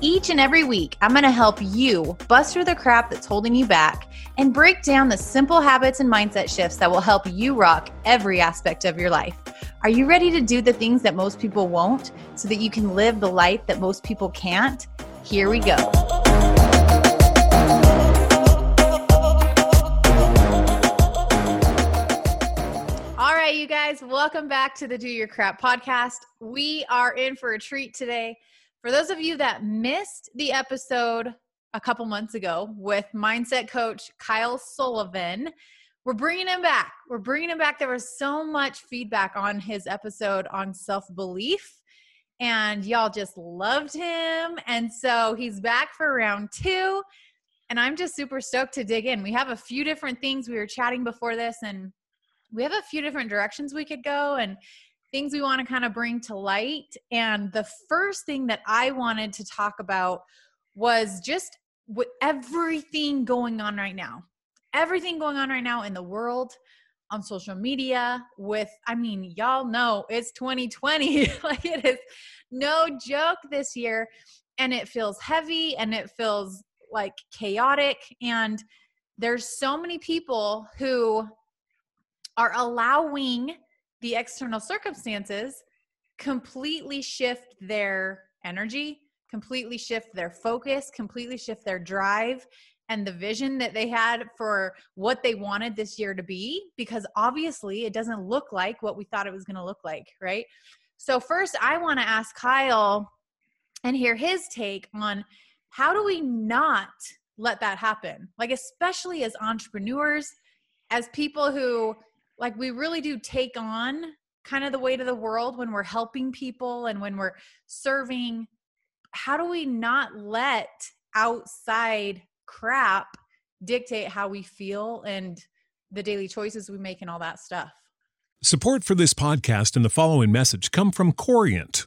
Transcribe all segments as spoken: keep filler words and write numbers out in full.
Each and every week, I'm going to help you bust through the crap that's holding you back and break down the simple habits and mindset shifts that will help you rock every aspect of your life. Are you ready to do the things that most people won't so that you can live the life that most people can't? Here we go. All right, you guys, welcome back to the Do Your Crap podcast. We are in for a treat today. For those of you that missed the episode a couple months ago with mindset coach Kyle Sullivan, we're bringing him back. We're bringing him back. There was so much feedback on his episode on self-belief, and y'all just loved him. And so he's back for round two, and I'm just super stoked to dig in. We have a few different things. We were chatting before this, and we have a few different directions we could go, and things we want to kind of bring to light. And the first thing that I wanted to talk about was just with everything going on right now, everything going on right now in the world, on social media with, I mean, y'all know it's twenty twenty. Like, it is no joke this year, and it feels heavy and it feels like chaotic. And there's so many people who are allowing the external circumstances completely shift their energy, completely shift their focus, completely shift their drive and the vision that they had for what they wanted this year to be, because obviously it doesn't look like what we thought it was going to look like, right? So first, I want to ask Kyle and hear his take on how do we not let that happen? Like, especially as entrepreneurs, as people who like we really do take on kind of the weight of the world when we're helping people and when we're serving. How do we not let outside crap dictate how we feel and the daily choices we make and all that stuff? Support for this podcast and the following message come from Corient.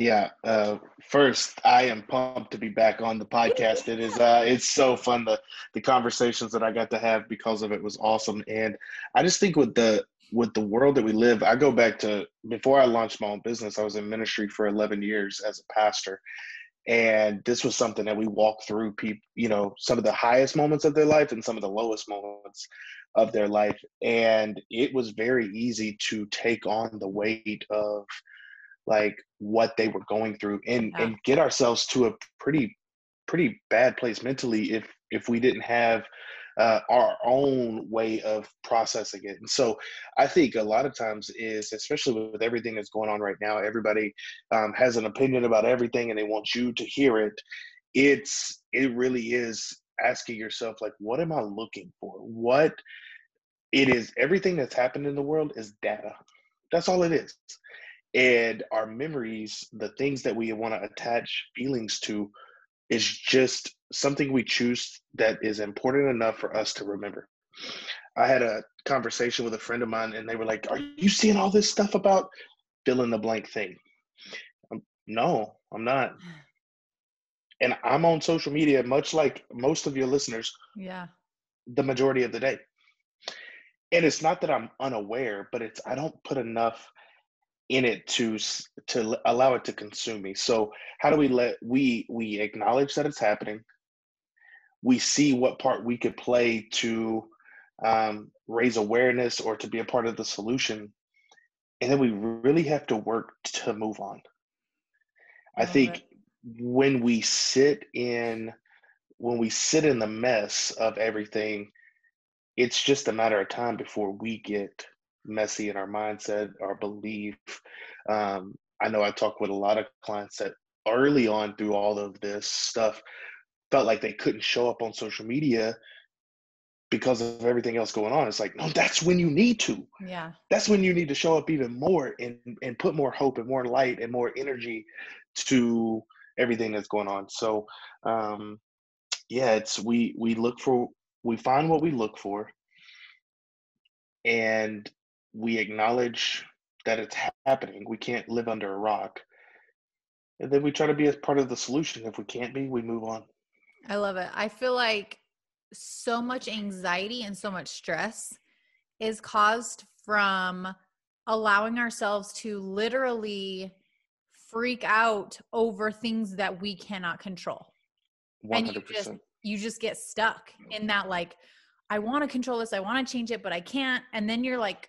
Yeah. Uh, first, I am pumped to be back on the podcast. It is, uh, it's so fun. The, the conversations that I got to have because of it was awesome. And I just think with the, with the world that we live, I go back to before I launched my own business, I was in ministry for eleven years as a pastor. And this was something that we walked through people, you know, some of the highest moments of their life and some of the lowest moments of their life. And it was very easy to take on the weight of like what they were going through and, yeah. and get ourselves to a pretty, pretty bad place mentally if, if we didn't have uh, our own way of processing it. And so I think a lot of times is, especially with everything that's going on right now, everybody um, has an opinion about everything and they want you to hear it. It's, it really is asking yourself, like, what am I looking for? What it is, everything that's happened in the world is data. That's all it is. And our memories, the things that we want to attach feelings to, is just something we choose that is important enough for us to remember. I had a conversation with a friend of mine, and they were like, are you seeing all this stuff about fill in the blank thing? I'm, no, I'm not. And I'm on social media, much like most of your listeners, yeah, the majority of the day. And it's not that I'm unaware, but it's, I don't put enough in it to to allow it to consume me. So how do we let, we we acknowledge that it's happening. We see what part we could play to um, raise awareness or to be a part of the solution. And then we really have to work to move on. I, I think it. when we sit in, when we sit in the mess of everything, it's just a matter of time before we get messy in our mindset, our belief. Um, I know I talk with a lot of clients that early on through all of this stuff felt like they couldn't show up on social media because of everything else going on. It's like, no, that's when you need to. Yeah. That's when you need to show up even more and, and put more hope and more light and more energy to everything that's going on. So, um, yeah, it's, we, we look for, we find what we look for, and we acknowledge that it's happening. We can't live under a rock. And then we try to be a part of the solution. If we can't be, we move on. I love it. I feel like so much anxiety and so much stress is caused from allowing ourselves to literally freak out over things that we cannot control. one hundred percent. And you just, you just get stuck in that, like, I want to control this. I want to change it, but I can't. And then you're like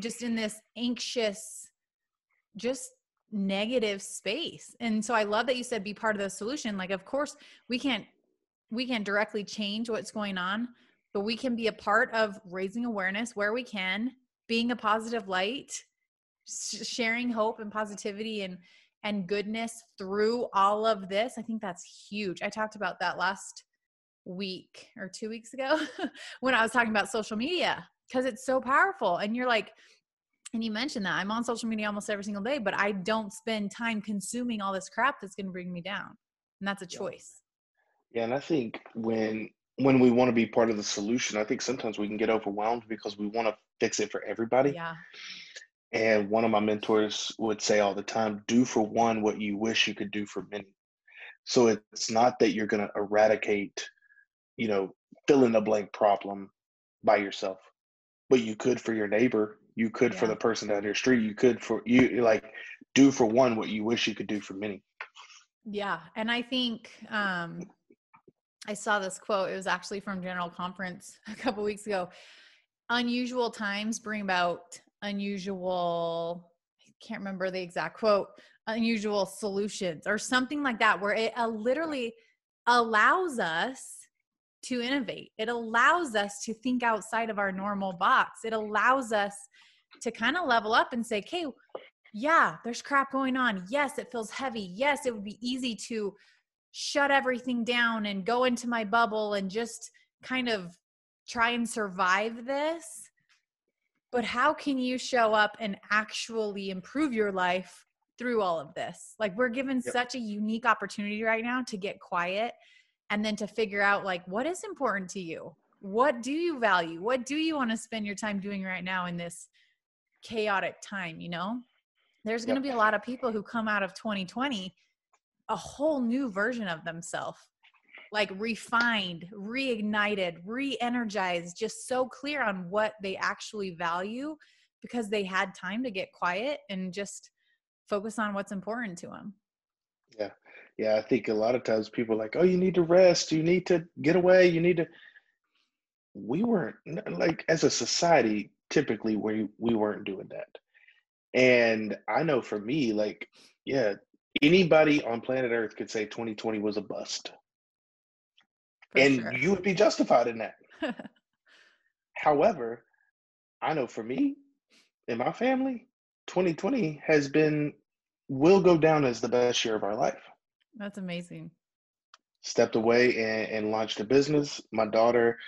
just in this anxious, just negative space. And so I love that you said be part of the solution. Like, of course we can't, we can directly change what's going on, but we can be a part of raising awareness where we can, being a positive light, sharing hope and positivity and, and goodness through all of this. I think that's huge. I talked about that last week or two weeks ago when I was talking about social media, because it's so powerful. And you're like, and you mentioned that I'm on social media almost every single day, but I don't spend time consuming all this crap that's going to bring me down. And that's a choice. Yeah, and I think when when we want to be part of the solution, I think sometimes we can get overwhelmed because we want to fix it for everybody. Yeah. And one of my mentors would say all the time, do for one what you wish you could do for many. So it's not that you're going to eradicate, you know, fill in the blank problem by yourself, but you could for your neighbor, you could yeah. for the person down your street, you could for you, like, do for one what you wish you could do for many. Yeah. And I think, um, I saw this quote. It was actually from General Conference a couple weeks ago. Unusual times bring about unusual, I can't remember the exact quote, unusual solutions or something like that, where it uh, literally allows us to innovate. It allows us to think outside of our normal box. It allows us to kind of level up and say, okay, yeah, there's crap going on. Yes, it feels heavy. Yes, it would be easy to shut everything down and go into my bubble and just kind of try and survive this. But how can you show up and actually improve your life through all of this? Like, we're given yep. such a unique opportunity right now to get quiet and then to figure out, like, what is important to you? What do you value? What do you want to spend your time doing right now in this chaotic time? You know, there's going to yep. be a lot of people who come out of twenty twenty a whole new version of themselves, like refined, reignited, re-energized, just so clear on what they actually value because they had time to get quiet and just focus on what's important to them. Yeah. Yeah. I think a lot of times people are like, oh, you need to rest. You need to get away. You need to, we weren't, like, as a society, typically we, we weren't doing that. And I know for me, like, yeah, anybody on planet Earth could say twenty twenty was a bust. For and sure. you would be justified in that. However, I know for me and my family, twenty twenty has been, will go down as the best year of our life. That's amazing. Stepped away and, and launched a business. My daughter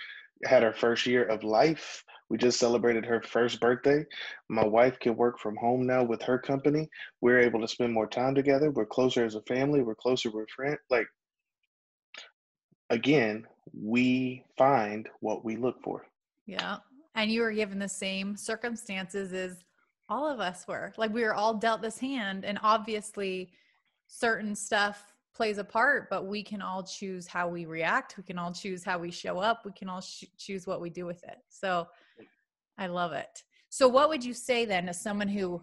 had her first year of life. We just celebrated her first birthday. My wife can work from home now with her company. We're able to spend more time together. We're closer as a family. We're closer with friends. Like, again, we find what we look for. Yeah. And you were given the same circumstances as all of us were. Like, we were all dealt this hand, and obviously certain stuff plays a part, but we can all choose how we react. We can all choose how we show up. We can all sh- choose what we do with it. So I love it. So what would you say then to someone who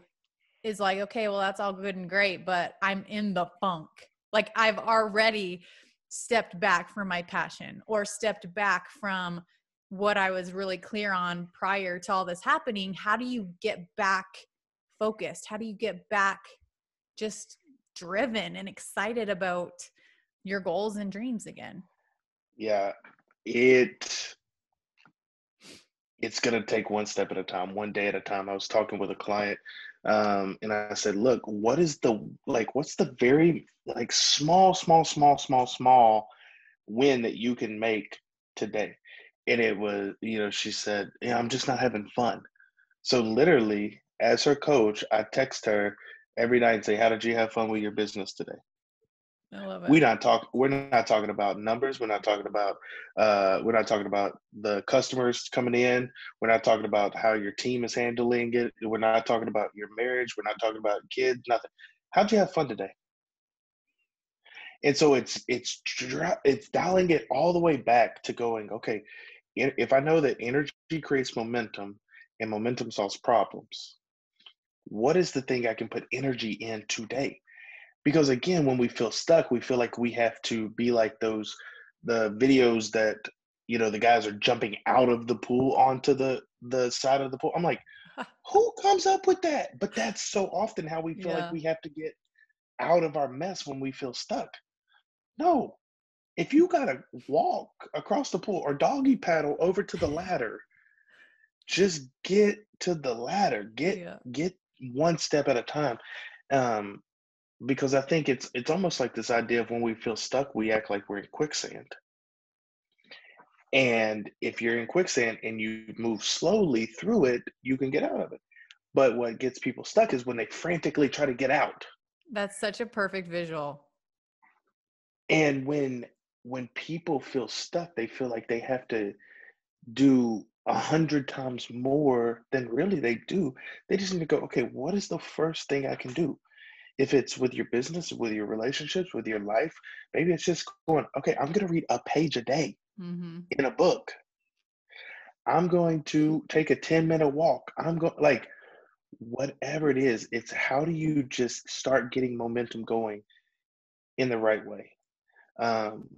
is like, okay, well, that's all good and great, but I'm in the funk. Like, I've already stepped back from my passion or stepped back from what I was really clear on prior to all this happening. How do you get back focused? How do you get back just driven and excited about your goals and dreams again? Yeah, it it's gonna take one step at a time, one day at a time. I was talking with a client, um, and I said, "Look, what is the like? What's the very like small, small, small, small, small win that you can make today?" And it was, you know, she said, "Yeah, I'm just not having fun." So literally, as her coach, I text her every night and say, "How did you have fun with your business today?" I love it. We're not talk. We're not talking about numbers. We're not talking about. Uh, we're not talking about the customers coming in. We're not talking about how your team is handling it. We're not talking about your marriage. We're not talking about kids. Nothing. How'd you have fun today? And so it's it's it's dialing it all the way back to going, okay, if I know that energy creates momentum and momentum solves problems, what is the thing I can put energy in today? Because again, when we feel stuck, we feel like we have to be like those, the videos that, you know, the guys are jumping out of the pool onto the, the side of the pool. I'm like, who comes up with that? But that's so often how we feel yeah. like we have to get out of our mess when we feel stuck. No, if you got to walk across the pool or doggy paddle over to the ladder, just get to the ladder, get, yeah. get, one step at a time, um, because I think it's it's almost like this idea of when we feel stuck, we act like we're in quicksand. And if you're in quicksand and you move slowly through it, you can get out of it. But what gets people stuck is when they frantically try to get out. That's such a perfect visual. And when when people feel stuck, they feel like they have to do a hundred times more than really they do. They just need to go, okay, what is the first thing I can do? If it's with your business, with your relationships, with your life, maybe it's just going, okay, I'm going to read a page a day mm-hmm. in a book. I'm going to take a ten minute walk. I'm going, like, whatever it is, it's how do you just start getting momentum going in the right way? Um,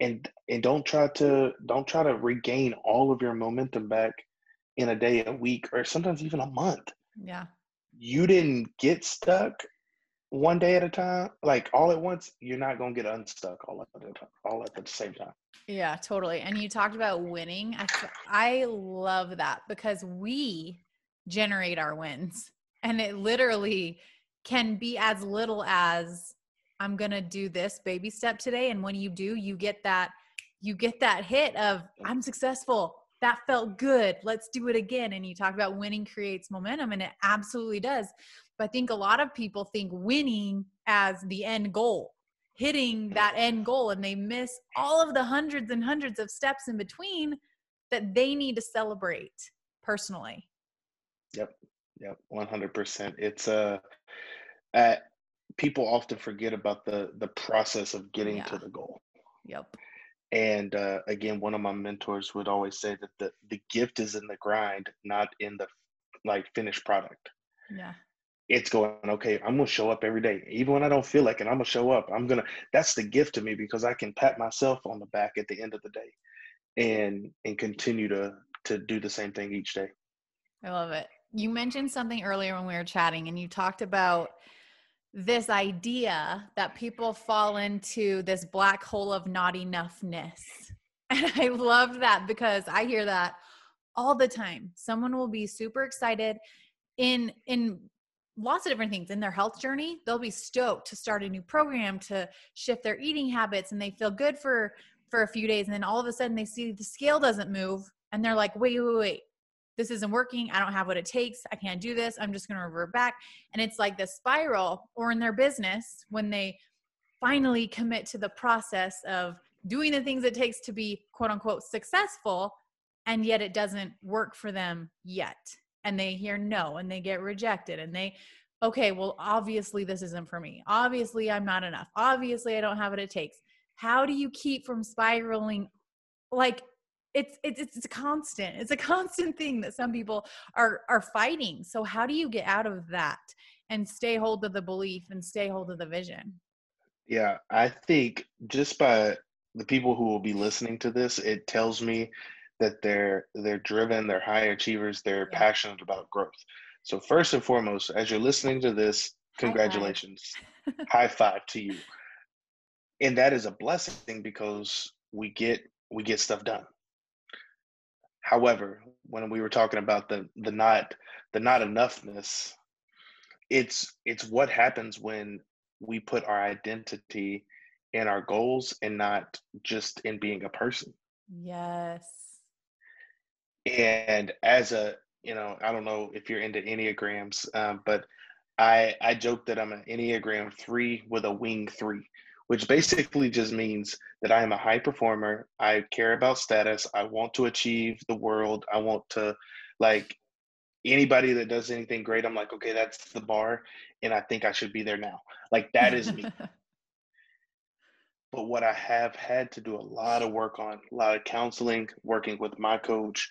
And and don't try to don't try to regain all of your momentum back in a day, a week, or sometimes even a month. Yeah. You didn't get stuck one day at a time, like all at once. You're not gonna get unstuck all at the time, all at the same time. Yeah, totally. And you talked about winning. I I love that because we generate our wins, and it literally can be as little as, I'm going to do this baby step today. And when you do, you get that, you get that hit of, I'm successful. That felt good. Let's do it again. And you talk about winning creates momentum, and it absolutely does. But I think a lot of people think winning as the end goal, hitting that end goal, and they miss all of the hundreds and hundreds of steps in between that they need to celebrate personally. Yep. Yep. one hundred percent. It's a, uh, uh, people often forget about the the process of getting yeah. to the goal. Yep. And uh, again, one of my mentors would always say that the, the gift is in the grind, not in the like finished product. Yeah. It's going, okay, I'm going to show up every day. Even when I don't feel like it, I'm going to show up. I'm going to, that's the gift to me because I can pat myself on the back at the end of the day and, and continue to, to do the same thing each day. I love it. You mentioned something earlier when we were chatting, and you talked about this idea that people fall into this black hole of not enoughness. And I love that because I hear that all the time. Someone will be super excited in, in lots of different things in their health journey. They'll be stoked to start a new program, to shift their eating habits, and they feel good for, for a few days. And then all of a sudden they see the scale doesn't move, and they're like, wait, wait, wait, this isn't working. I don't have what it takes. I can't do this. I'm just going to revert back. And it's like the spiral. Or in their business, when they finally commit to the process of doing the things it takes to be quote unquote successful, and yet it doesn't work for them yet. And they hear no, and they get rejected, and they, okay, well, obviously this isn't for me. Obviously I'm not enough. Obviously I don't have what it takes. How do you keep from spiraling? Like, It's, it's, it's a constant, it's a constant thing that some people are, are fighting. So how do you get out of that and stay hold of the belief and stay hold of the vision? Yeah, I think just by the people who will be listening to this, it tells me that they're, they're driven, they're high achievers, they're yeah. passionate about growth. So first and foremost, as you're listening to this, congratulations, high five, high five to you. And that is a blessing because we get, we get stuff done. However, when we were talking about the the not the not enoughness, it's it's what happens when we put our identity in our goals and not just in being a person. Yes. And as a, you know, I don't know if you're into Enneagrams, um, but I I joke that I'm an Enneagram three with a wing three, which basically just means that I am a high performer. I care about status. I want to achieve the world. I want to, like, anybody that does anything great, I'm like, okay, that's the bar, and I think I should be there now. Like, that is me. But what I have had to do a lot of work on, a lot of counseling, working with my coach,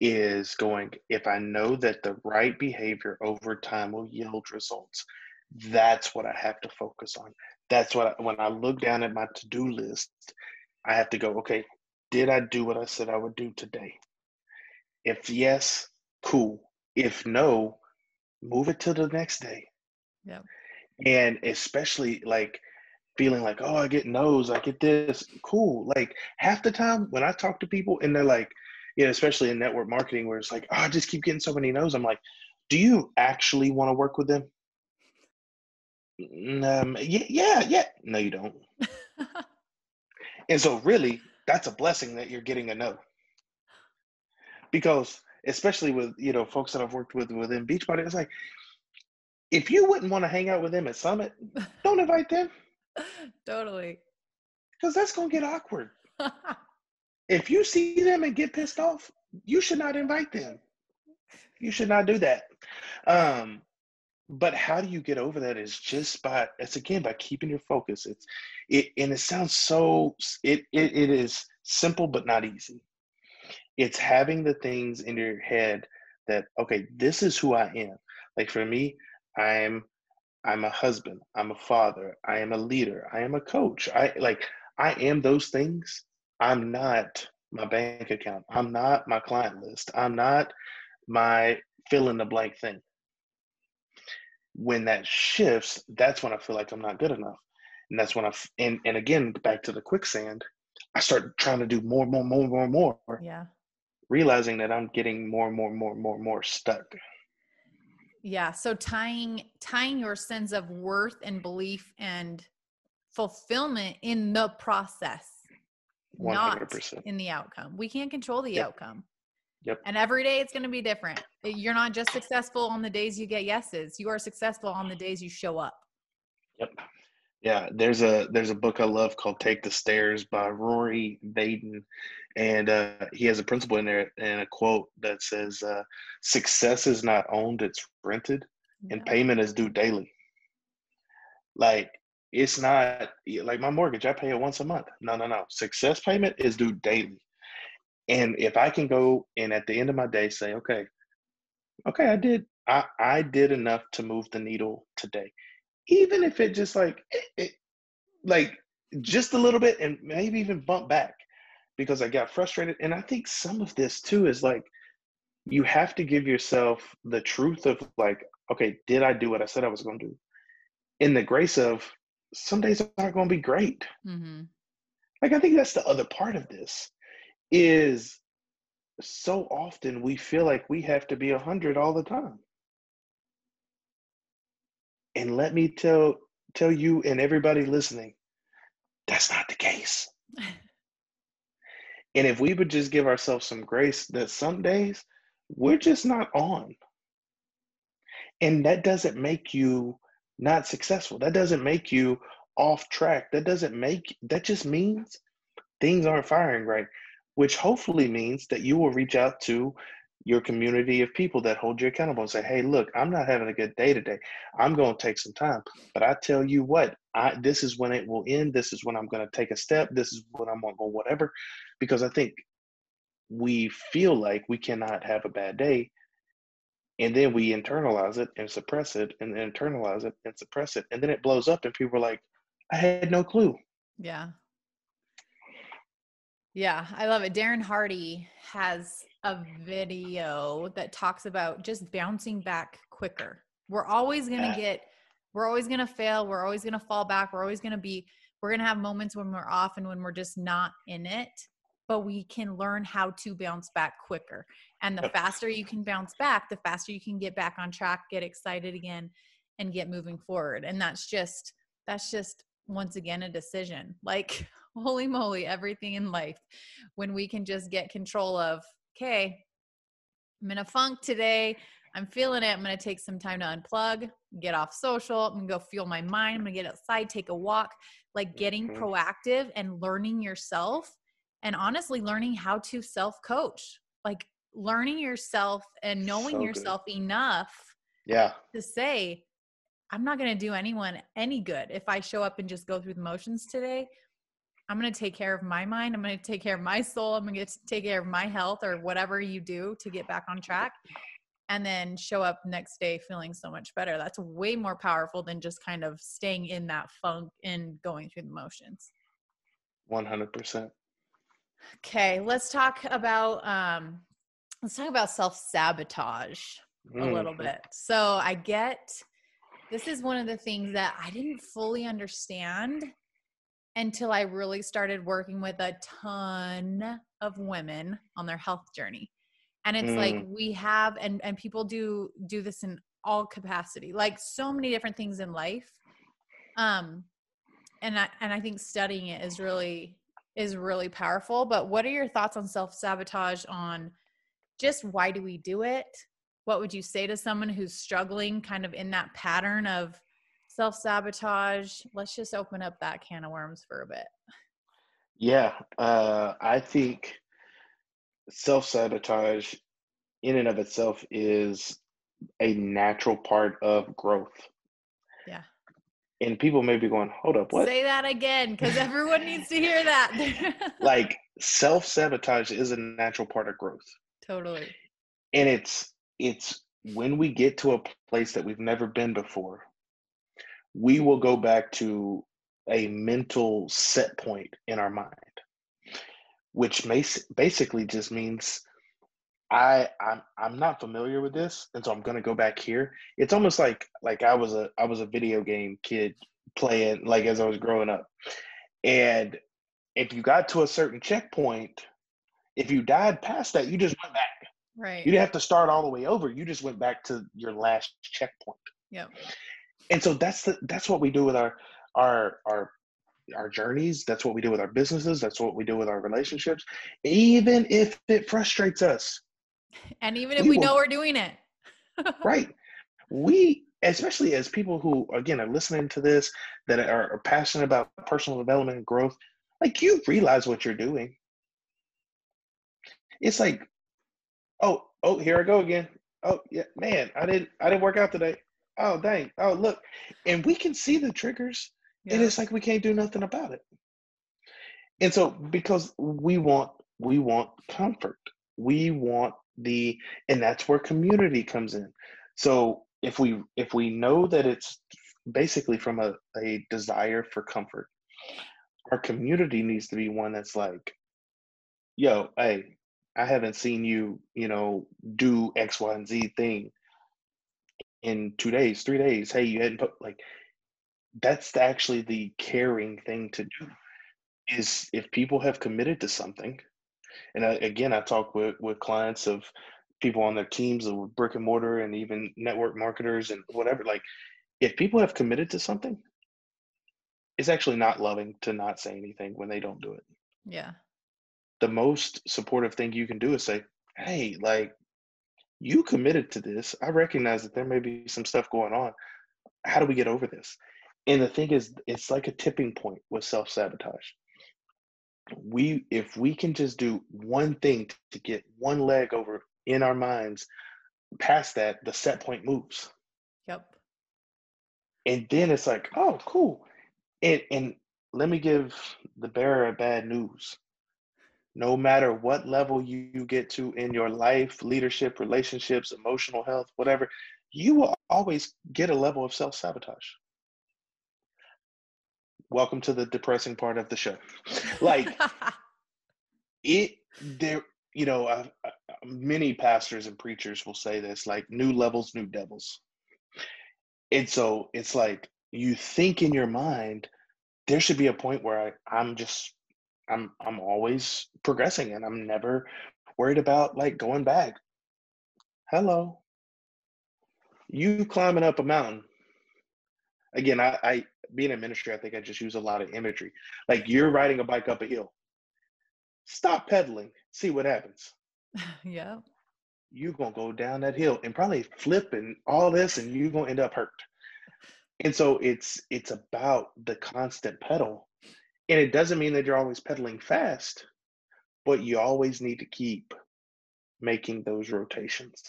is going, if I know that the right behavior over time will yield results, that's what I have to focus on. That's what I, when I look down at my to-do list, I have to go, okay, did I do what I said I would do today? If yes, cool. If no, move it to the next day. Yeah. And especially like feeling like, oh, I get no's, I get this. Cool. Like half the time when I talk to people and they're like, you know, especially in network marketing where it's like, oh, I just keep getting so many no's. I'm like, do you actually want to work with them? Um, yeah, yeah, yeah. No, you don't. And so really, that's a blessing that you're getting a no. Because especially with, you know, folks that I've worked with within Beachbody, it's like, if you wouldn't want to hang out with them at Summit, don't invite them. Totally. Because that's going to get awkward. If you see them and get pissed off, you should not invite them. You should not do that. Um, But how do you get over that is just by, it's again, by keeping your focus. It's, it, and it sounds so, it, it it is simple, but not easy. It's having the things in your head that, okay, this is who I am. Like for me, I'm, I'm a husband, I'm a father, I am a leader, I am a coach. I like, I am those things. I'm not my bank account. I'm not my client list. I'm not my fill in the blank thing. When that shifts, that's when I feel like I'm not good enough. And that's when I, f- and, and again, back to the quicksand, I start trying to do more, more, more, more, more. Yeah. Realizing that I'm getting more, more, more, more, more stuck. Yeah. So tying, tying your sense of worth and belief and fulfillment in the process, one hundred percent. Not in the outcome. We can't control the yep. outcome. Yep. And every day it's going to be different. You're not just successful on the days you get yeses. You are successful on the days you show up. Yep. Yeah. There's a, there's a book I love called Take the Stairs by Rory Vaden. And uh, he has a principle in there and a quote that says, uh, success is not owned, it's rented, yeah. and payment is due daily. Like it's not like my mortgage, I pay it once a month. No, no, no. Success payment is due daily. And if I can go and at the end of my day say, okay, okay, I did, I, I did enough to move the needle today. Even if it just like, it, it, like just a little bit and maybe even bump back because I got frustrated. And I think some of this too is like, you have to give yourself the truth of like, okay, did I do what I said I was going to do? In the grace of some days aren't going to be great. Mm-hmm. Like, I think that's the other part of this. Is so often we feel like we have to be one hundred all the time. And let me tell tell you and everybody listening, that's not the case. And if we would just give ourselves some grace that some days we're just not on. And that doesn't make you not successful. That doesn't make you off track. That doesn't make, that just means things aren't firing right, which hopefully means that you will reach out to your community of people that hold you accountable and say, hey, look, I'm not having a good day today. I'm going to take some time. But I tell you what, I, this is when it will end. This is when I'm going to take a step. This is when I'm going to go whatever. Because I think we feel like we cannot have a bad day. And then we internalize it and suppress it and internalize it and suppress it. And then it blows up and people are like, I had no clue. Yeah. Yeah, I love it. Darren Hardy has a video that talks about just bouncing back quicker. We're always going to get, we're always going to fail. We're always going to fall back. We're always going to be, we're going to have moments when we're off and when we're just not in it, but we can learn how to bounce back quicker. And the faster you can bounce back, the faster you can get back on track, get excited again, and get moving forward. And that's just, that's just once again, a decision. Like, holy moly, everything in life, when we can just get control of, okay, I'm in a funk today. I'm feeling it. I'm going to take some time to unplug, get off social. I'm going to go fuel my mind. I'm going to get outside, take a walk, like getting mm-hmm. proactive and learning yourself, and honestly learning how to self-coach, like learning yourself and knowing so yourself enough yeah. to say, I'm not going to do anyone any good if I show up and just go through the motions today. I'm going to take care of my mind. I'm going to take care of my soul. I'm going to take care of my health, or whatever you do to get back on track, and then show up next day feeling so much better. That's way more powerful than just kind of staying in that funk and going through the motions. one hundred percent. Okay. Let's talk about, um, let's talk about self-sabotage mm. a little bit. So I get, this is one of the things that I didn't fully understand until I really started working with a ton of women on their health journey. And it's mm. like we have, and, and people do do this in all capacity, like so many different things in life. Um, and I, and I think studying it is really, is really powerful. But what are your thoughts on self-sabotage, on just why do we do it? What would you say to someone who's struggling kind of in that pattern of self-sabotage? Let's just open up that can of worms for a bit. Yeah. Uh, I think self-sabotage in and of itself is a natural part of growth. Yeah. And people may be going, hold up, what? Say that again, because everyone needs to hear that. Like, self-sabotage is a natural part of growth. Totally. And it's, it's when we get to a place that we've never been before, we will go back to a mental set point in our mind, which may, basically just means I, I'm, I'm not familiar with this, and so I'm going to go back here. It's almost like like I was a I was a video game kid playing, like, as I was growing up. And if you got to a certain checkpoint, if you died past that, you just went back. Right. You didn't have to start all the way over. You just went back to your last checkpoint. Yeah. And so that's the, that's what we do with our, our, our, our journeys. That's what we do with our businesses. That's what we do with our relationships. Even if it frustrates us. And even if we, we know will, we're doing it. Right. We, especially as people who, again, are listening to this, that are, are passionate about personal development and growth, like, you realize what you're doing. It's like, oh, oh, here I go again. Oh yeah, man, I didn't, I didn't work out today. Oh, dang. Oh, look. And we can see the triggers, yeah. and it's like we can't do nothing about it. And so, because we want, we want comfort. We want the, and that's where community comes in. So if we, if we know that it's basically from a, a desire for comfort, our community needs to be one that's like, yo, hey, I haven't seen you, you know, do X, Y, and Z thing in two days, three days. Hey, you hadn't put, like, that's actually the caring thing to do, is if people have committed to something. And I, again, I talk with, with clients of people on their teams of brick and mortar and even network marketers and whatever. Like, if people have committed to something, it's actually not loving to not say anything when they don't do it. Yeah. The most supportive thing you can do is say, hey, like, you committed to this. I recognize that there may be some stuff going on. How do we get over this? And the thing is, it's like a tipping point with self-sabotage. We, if we can just do one thing to get one leg over in our minds, past that, the set point moves. Yep. And then it's like, oh, cool. And, and let me give the bearer of bad news. No matter what level you, you get to in your life, leadership, relationships, emotional health, whatever, you will always get a level of self-sabotage. Welcome to the depressing part of the show. Like it, there, you know, uh, uh, many pastors and preachers will say this, like new levels, new devils. And so it's like, you think in your mind, there should be a point where I, I'm just, I'm I'm always progressing and I'm never worried about like going back. Hello. You climbing up a mountain. Again, I, I being in ministry, I think I just use a lot of imagery. Like you're riding a bike up a hill. Stop pedaling, see what happens. Yeah. You're gonna go down that hill and probably flip and all this, and you're gonna end up hurt. And so it's it's about the constant pedal. And it doesn't mean that you're always pedaling fast, but you always need to keep making those rotations.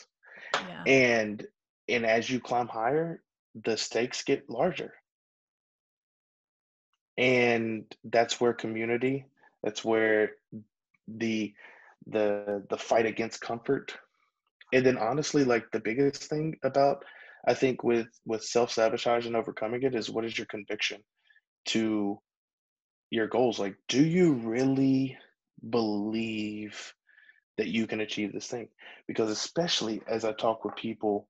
Yeah. And and as you climb higher, the stakes get larger. And that's where community, that's where the the the fight against comfort. And then honestly, like the biggest thing about, I think with with self-sabotage and overcoming it is, what is your conviction to your goals? Like, do you really believe that you can achieve this thing? Because especially as I talk with people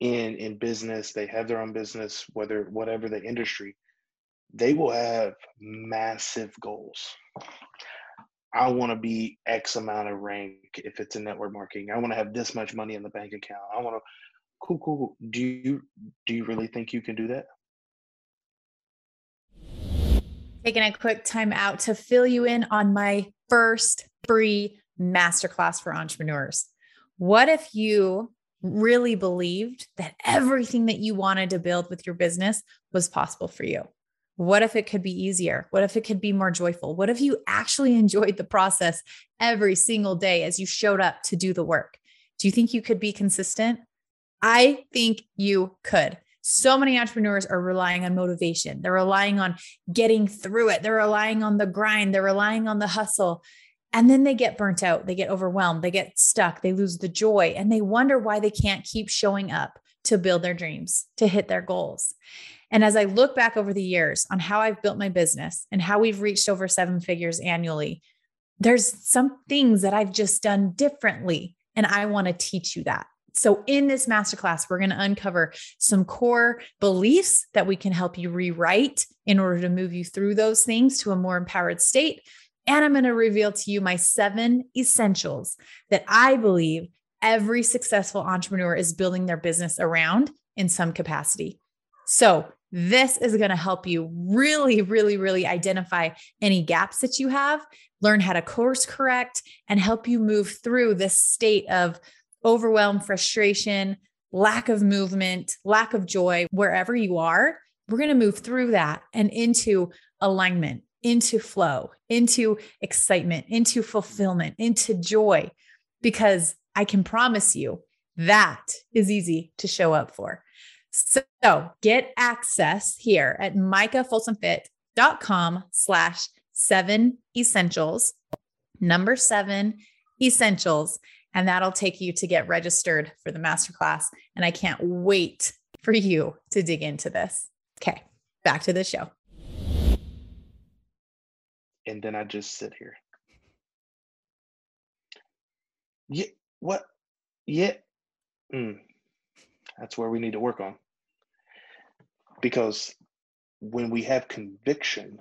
in in business, they have their own business, whether whatever the industry, they will have massive goals. I want to be X amount of rank if it's in network marketing. I want to have this much money in the bank account. I want to cool, cool, cool. Do you do you really think you can do that? Taking a quick time out to fill you in on my first free masterclass for entrepreneurs. What if you really believed that everything that you wanted to build with your business was possible for you? What if it could be easier? What if it could be more joyful? What if you actually enjoyed the process every single day as you showed up to do the work? Do you think you could be consistent? I think you could. So many entrepreneurs are relying on motivation. They're relying on getting through it. They're relying on the grind. They're relying on the hustle. And then they get burnt out. They get overwhelmed. They get stuck. They lose the joy. And they wonder why they can't keep showing up to build their dreams, to hit their goals. And as I look back over the years on how I've built my business and how we've reached over seven figures annually, there's some things that I've just done differently. And I want to teach you that. So in this masterclass, we're going to uncover some core beliefs that we can help you rewrite in order to move you through those things to a more empowered state. And I'm going to reveal to you my seven essentials that I believe every successful entrepreneur is building their business around in some capacity. So this is going to help you really, really, really identify any gaps that you have, learn how to course correct, and help you move through this state of overwhelm, frustration, lack of movement, lack of joy, wherever you are. We're going to move through that and into alignment, into flow, into excitement, into fulfillment, into joy, because I can promise you that is easy to show up for. So get access here at micah folsom fit dot com slash seven essentials, number seven essentials. And that'll take you to get registered for the masterclass. And I can't wait for you to dig into this. Okay, back to the show. And then I just sit here. Yeah, what? Yeah. Mm. That's where we need to work on. Because when we have conviction,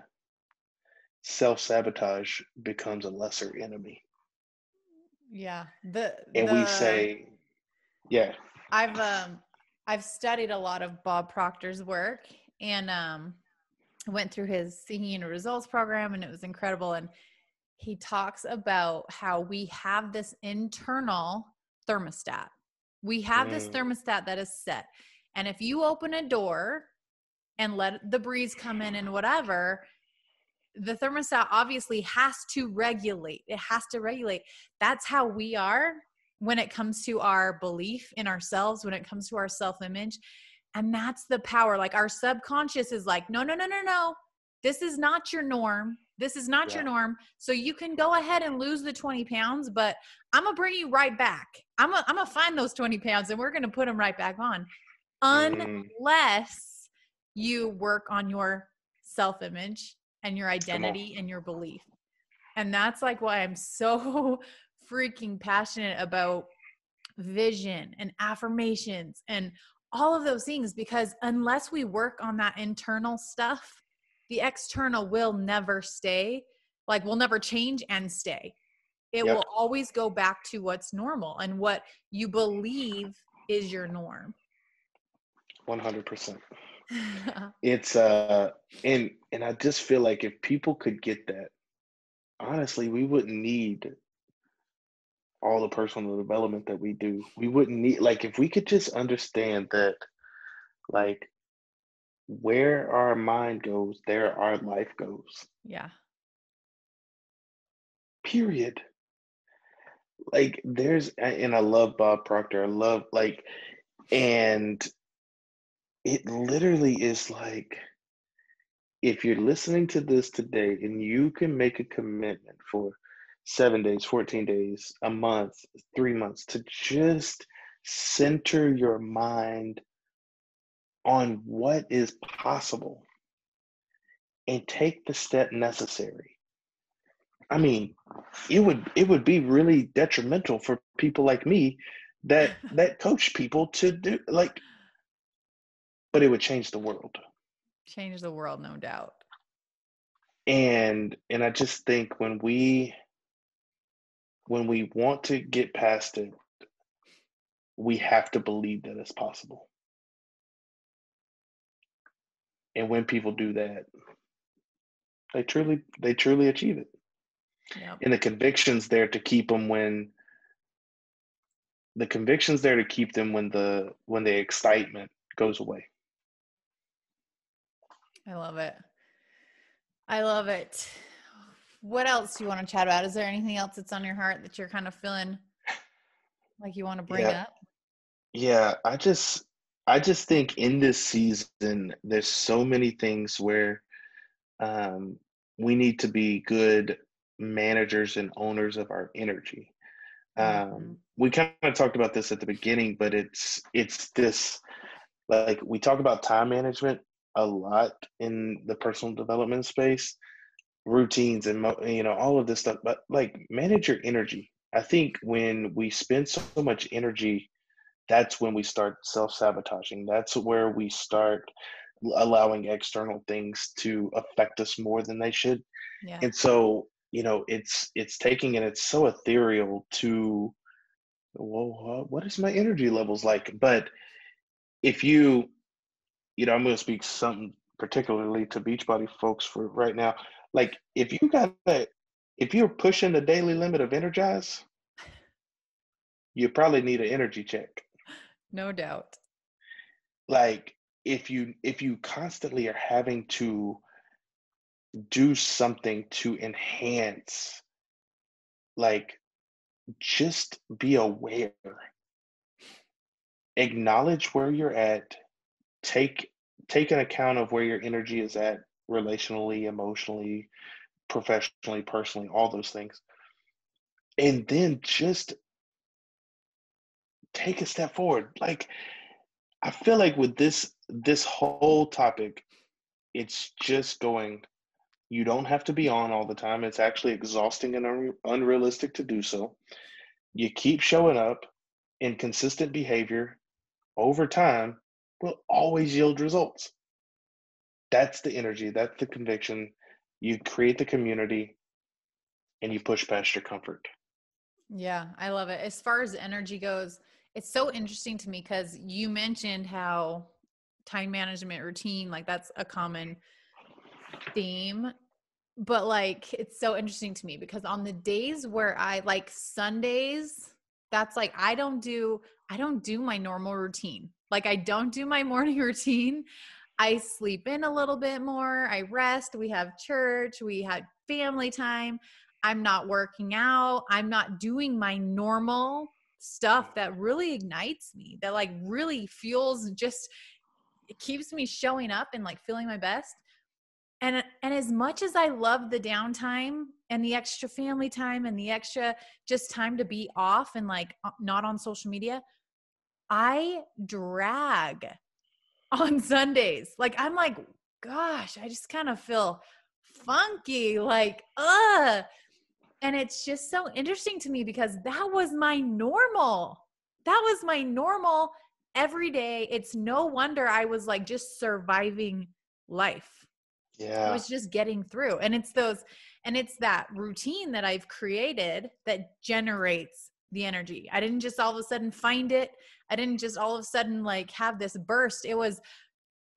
self-sabotage becomes a lesser enemy. Yeah. The, and the, we say, yeah, I've, um, I've studied a lot of Bob Proctor's work and, um, went through his Seeking Results program, and it was incredible. And he talks about how we have this internal thermostat We have mm. this thermostat that is set. And if you open a door and let the breeze come in and whatever, the thermostat obviously has to regulate. It has to regulate. That's how we are when it comes to our belief in ourselves, when it comes to our self-image. And that's the power. Like, our subconscious is like, no, no, no, no, no. This is not your norm. This is not yeah. your norm. So you can go ahead and lose the twenty pounds, but I'm going to bring you right back. I'm going I'm to find those twenty pounds and we're going to put them right back on. Mm. Unless you work on your self-image and your identity and your belief. And that's like why I'm so freaking passionate about vision and affirmations and all of those things, because unless we work on that internal stuff, the external will never stay, like will never change and stay. It yep. will always go back to what's normal and what you believe is your norm. one hundred percent. It's, uh, and, and I just feel like if people could get that, honestly, we wouldn't need all the personal development that we do. We wouldn't need, like, if we could just understand that, like, where our mind goes, there our life goes. Yeah. Period. Like, there's, and I love Bob Proctor. I love, like, and it literally is like, if you're listening to this today and you can make a commitment for seven days, fourteen days, a month, three months to just center your mind on what is possible and take the step necessary. I mean, it would it would be really detrimental for people like me that that coach people to do, like, but it would change the world. Change the world, no doubt. And and I just think when we when we want to get past it, we have to believe that it's possible. And when people do that, they truly, they truly achieve it. Yep. And the conviction's there to keep them when the conviction's there to keep them when the, when the excitement goes away. I love it. I love it. What else do you want to chat about? Is there anything else that's on your heart that you're kind of feeling like you want to bring yeah. up? Yeah. I just, I just think in this season, there's so many things where um, we need to be good managers and owners of our energy. Um, mm-hmm. We kind of talked about this at the beginning, but it's it's this, like, we talk about time management a lot in the personal development space, routines and, you know, all of this stuff, but, like, manage your energy. I think when we spend so much energy, that's when we start self-sabotaging. That's where we start allowing external things to affect us more than they should. Yeah. And so, you know, it's it's taking, and it's so ethereal to, well, what is my energy levels like? But if you, you know, I'm going to speak something particularly to Beachbody folks for right now. Like, if you got that, if you're pushing the daily limit of Energize, you probably need an energy check. No doubt. Like, if you if you constantly are having to do something to enhance, like, just be aware. Acknowledge where you're at. Take take an account of where your energy is at relationally, emotionally, professionally, personally, all those things. And then just take a step forward. Like, I feel like with this, this whole topic, it's just going, you don't have to be on all the time. It's actually exhausting and un- unrealistic to do so. You keep showing up in consistent behavior over time will always yield results. That's the energy. That's the conviction. You create the community and you push past your comfort. Yeah. I love it. As far as energy goes, it's so interesting to me because you mentioned how time management, routine, like, that's a common theme, but, like, it's so interesting to me because on the days where I, like, Sundays, that's like, I don't do, I don't do my normal routine. Like I don't do my morning routine. I sleep in a little bit more. I rest. We have church. We had family time. I'm not working out. I'm not doing my normal stuff that really ignites me, that like really fuels, just it keeps me showing up and like feeling my best. And, and as much as I love the downtime and the extra family time and the extra just time to be off and like not on social media, I drag on Sundays. Like I'm like, gosh, I just kind of feel funky, like, uh, and it's just so interesting to me because that was my normal. That was my normal every day. It's no wonder I was like just surviving life. Yeah. I was just getting through. And it's those, and it's that routine that I've created that generates the energy. I didn't just all of a sudden find it. I didn't just all of a sudden like have this burst. It was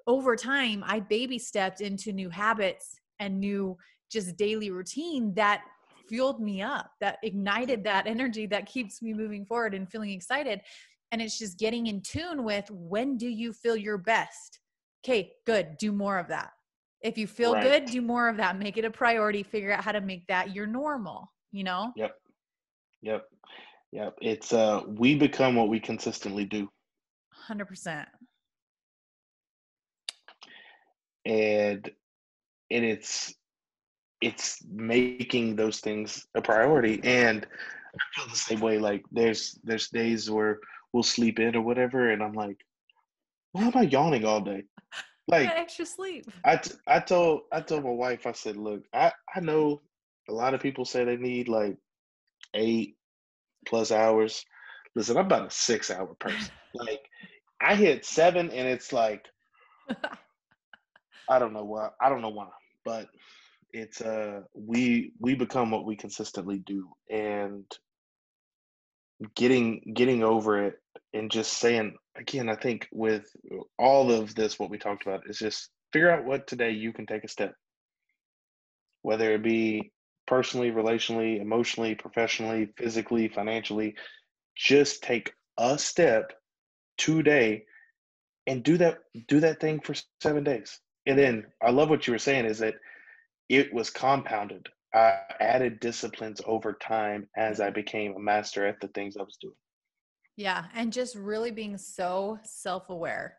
over time, I baby stepped into new habits and new just daily routine that fueled me up, that ignited that energy that keeps me moving forward and feeling excited. And it's just getting in tune with, when do you feel your best? Okay, good. Do more of that. If you feel right. good, do more of that. Make it a priority. Figure out how to make that your normal, you know? Yep. Yep. Yep. It's, uh, we become what we consistently do. one hundred percent. And, and it's, it's making those things a priority. And I feel the same way. Like there's, there's days where we'll sleep in or whatever. And I'm like, why am I yawning all day? Like extra sleep. I, t- I told I told my wife, I said, look, I, I know a lot of people say they need like eight plus hours. Listen, I'm about a six hour person. Like I hit seven and it's like, I don't know why. I don't know why, but it's uh we we become what we consistently do, and getting getting over it. And just saying, again, I think with all of this, what we talked about is just figure out what today you can take a step, whether it be personally, relationally, emotionally, professionally, physically, financially, just take a step today and do that, do that thing for seven days. And then I love what you were saying is that it was compounded. I added disciplines over time as I became a master at the things I was doing. Yeah. And just really being so self-aware.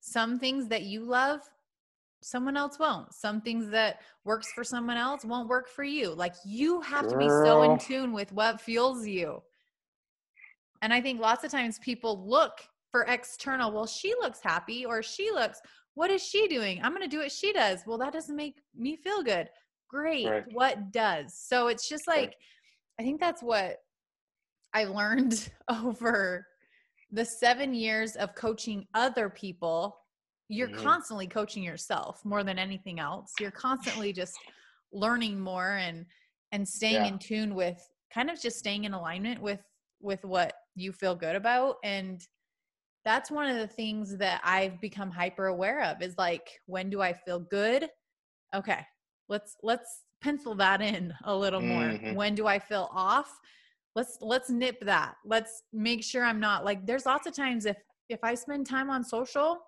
Some things that you love, someone else won't. Some things that works for someone else won't work for you. Like you have to be so in tune with what fuels you. And I think lots of times people look for external. Well, she looks happy, or she looks, what is she doing? I'm going to do what she does. Well, that doesn't make me feel good. Great. Right. What does? So it's just like, right. I think that's what I learned over the seven years of coaching other people. You're mm-hmm. constantly coaching yourself more than anything else. You're constantly just learning more and, and staying yeah. in tune with kind of just staying in alignment with, with what you feel good about. And that's one of the things that I've become hyper aware of is like, when do I feel good? Okay. Let's, let's pencil that in a little mm-hmm. more. When do I feel off? Let's, let's nip that. Let's make sure I'm not like, there's lots of times if, if I spend time on social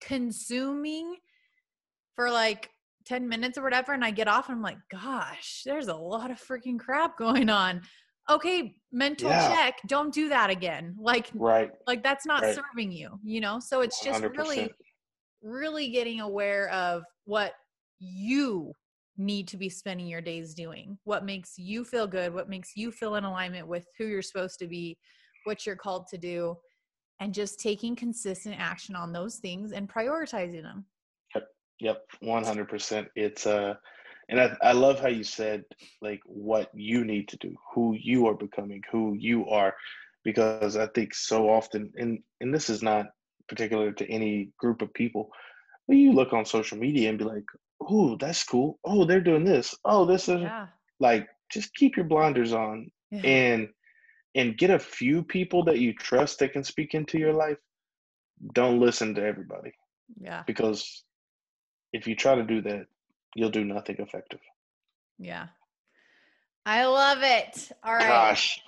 consuming for like ten minutes or whatever, and I get off and I'm like, gosh, there's a lot of freaking crap going on. Okay. Mental yeah. check. Don't do that again. Like, right. like that's not right. serving you, you know? So it's just one hundred percent. really, really getting aware of what you need to be spending your days doing, what makes you feel good, what makes you feel in alignment with who you're supposed to be, what you're called to do, and just taking consistent action on those things and prioritizing them. Yep. Yep. one hundred percent. It's uh, and I, I love how you said like what you need to do, who you are becoming, who you are, because I think so often, and, and this is not particular to any group of people, but you look on social media and be like, oh, that's cool. Oh, they're doing this. Oh, this is yeah. like, just keep your blinders on yeah. and, and get a few people that you trust that can speak into your life. Don't listen to everybody. Yeah. Because if you try to do that, you'll do nothing effective. Yeah. I love it. All right. Gosh.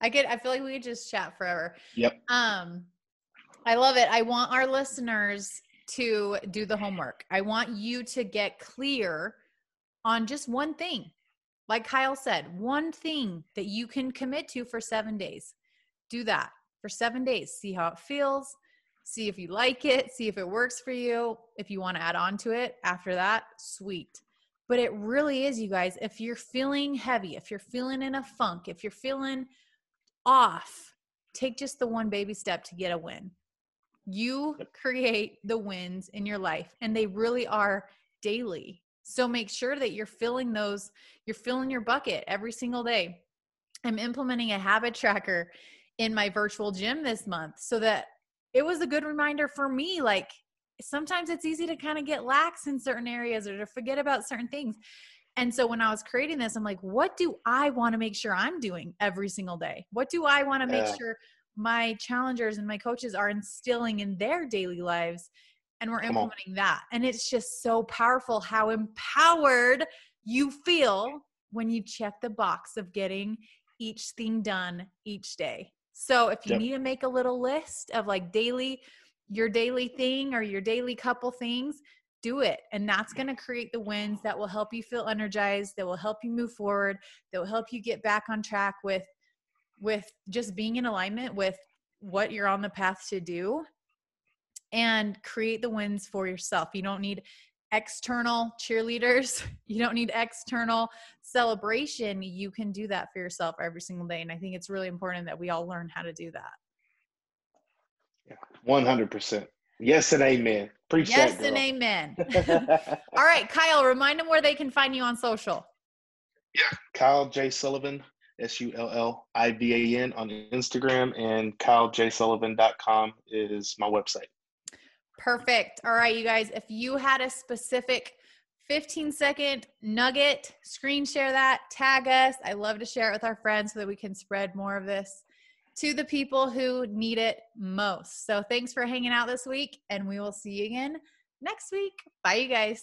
I could, I feel like we could just chat forever. Yep. Um, I love it. I want our listeners to do the homework. I want you to get clear on just one thing. Like Kyle said, one thing that you can commit to for seven days. Do that for seven days. See how it feels. See if you like it. See if it works for you. If you want to add on to it after that, sweet. But it really is, you guys, if you're feeling heavy, if you're feeling in a funk, if you're feeling off, take just the one baby step to get a win. You create the wins in your life, and they really are daily. So make sure that you're filling those, you're filling your bucket every single day. I'm implementing a habit tracker in my virtual gym this month so that it was a good reminder for me. Like, sometimes it's easy to kind of get lax in certain areas or to forget about certain things. And so when I was creating this, I'm like, what do I want to make sure I'm doing every single day? What do I want to make yeah. sure my challengers and my coaches are instilling in their daily lives? And we're Come implementing on. that. And it's just so powerful how empowered you feel when you check the box of getting each thing done each day. So if you yep. need to make a little list of like daily, your daily thing or your daily couple things, do it. And that's going to create the wins that will help you feel energized, that will help you move forward, that will help you get back on track with, with just being in alignment with what you're on the path to do. And create the wins for yourself. You don't need external cheerleaders. You don't need external celebration. You can do that for yourself every single day. And I think it's really important that we all learn how to do that. Yeah, one hundred percent. Yes and amen. Preach yes that, and amen. All right, Kyle, remind them where they can find you on social. Yeah, Kyle J. Sullivan, S U L L I V A N on Instagram, and kyle j sullivan dot com is my website. Perfect. All right, you guys, if you had a specific fifteen second nugget, screen share that, tag us. I love to share it with our friends so that we can spread more of this to the people who need it most. So thanks for hanging out this week, and we will see you again next week. Bye, you guys.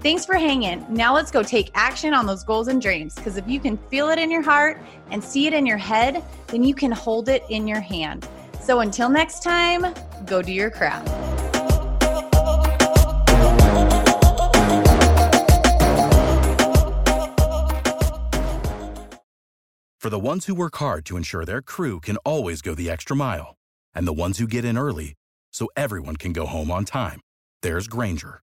Thanks for hanging. Now let's go take action on those goals and dreams, because if you can feel it in your heart and see it in your head, then you can hold it in your hand. So until next time, go do your crap. For the ones who work hard to ensure their crew can always go the extra mile, and the ones who get in early so everyone can go home on time, there's Grainger,